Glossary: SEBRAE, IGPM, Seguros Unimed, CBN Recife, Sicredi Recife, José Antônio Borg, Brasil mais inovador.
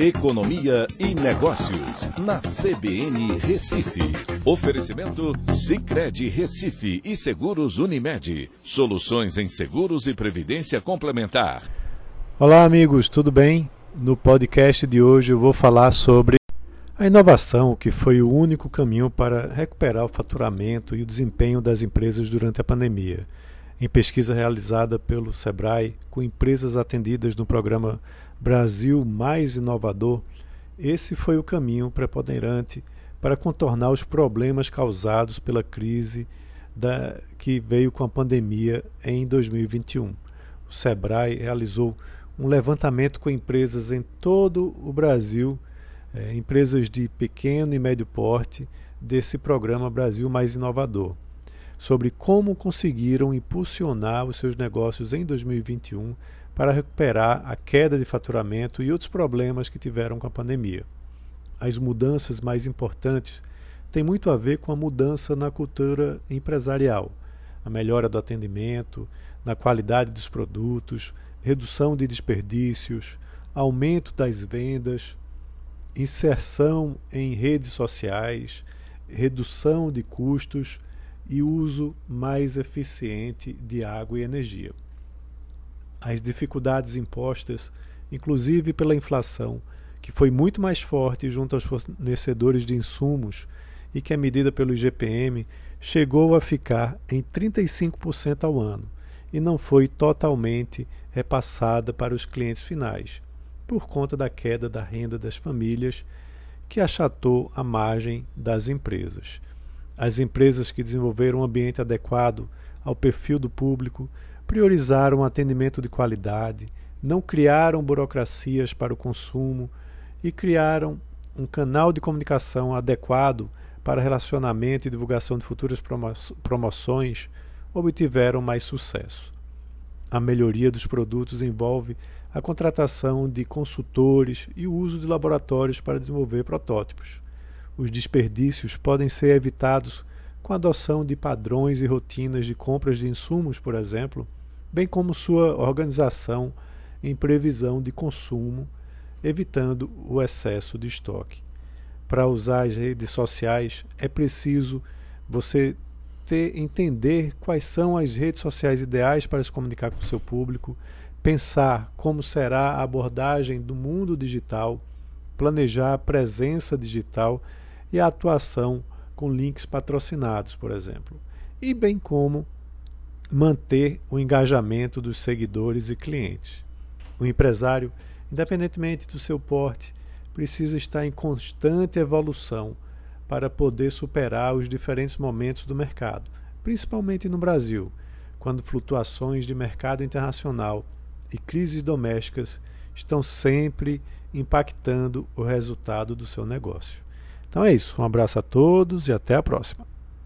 Economia e Negócios, na CBN Recife. Oferecimento Sicredi Recife e Seguros Unimed. Soluções em seguros e previdência complementar. Olá, amigos, tudo bem? No podcast de hoje eu vou falar sobre a inovação, que foi o único caminho para recuperar o faturamento e o desempenho das empresas durante a pandemia. Em pesquisa realizada pelo SEBRAE com empresas atendidas no programa Brasil Mais Inovador, esse foi o caminho preponderante para contornar os problemas causados pela crise que veio com a pandemia em 2021. O SEBRAE realizou um levantamento com empresas em todo o Brasil, empresas de pequeno e médio porte, desse programa Brasil Mais Inovador, sobre como conseguiram impulsionar os seus negócios em 2021 para recuperar a queda de faturamento e outros problemas que tiveram com a pandemia. As mudanças mais importantes têm muito a ver com a mudança na cultura empresarial, a melhora do atendimento, na qualidade dos produtos, redução de desperdícios, aumento das vendas, inserção em redes sociais, redução de custos e uso mais eficiente de água e energia. As dificuldades impostas, inclusive pela inflação, que foi muito mais forte junto aos fornecedores de insumos e que, a medida pelo IGPM, chegou a ficar em 35% ao ano e não foi totalmente repassada para os clientes finais, por conta da queda da renda das famílias, que achatou a margem das empresas. As empresas que desenvolveram um ambiente adequado ao perfil do público priorizaram um atendimento de qualidade, não criaram burocracias para o consumo e criaram um canal de comunicação adequado para relacionamento e divulgação de futuras promoções, obtiveram mais sucesso. A melhoria dos produtos envolve a contratação de consultores e o uso de laboratórios para desenvolver protótipos. Os desperdícios podem ser evitados com a adoção de padrões e rotinas de compras de insumos, por exemplo, bem como sua organização em previsão de consumo, evitando o excesso de estoque. Para usar as redes sociais, é preciso você entender quais são as redes sociais ideais para se comunicar com o seu público, pensar como será a abordagem do mundo digital, planejar a presença digital e a atuação com links patrocinados, por exemplo, e bem como manter o engajamento dos seguidores e clientes. O empresário, independentemente do seu porte, precisa estar em constante evolução para poder superar os diferentes momentos do mercado, principalmente no Brasil, quando flutuações de mercado internacional e crises domésticas estão sempre impactando o resultado do seu negócio. Então é isso, um abraço a todos e até a próxima.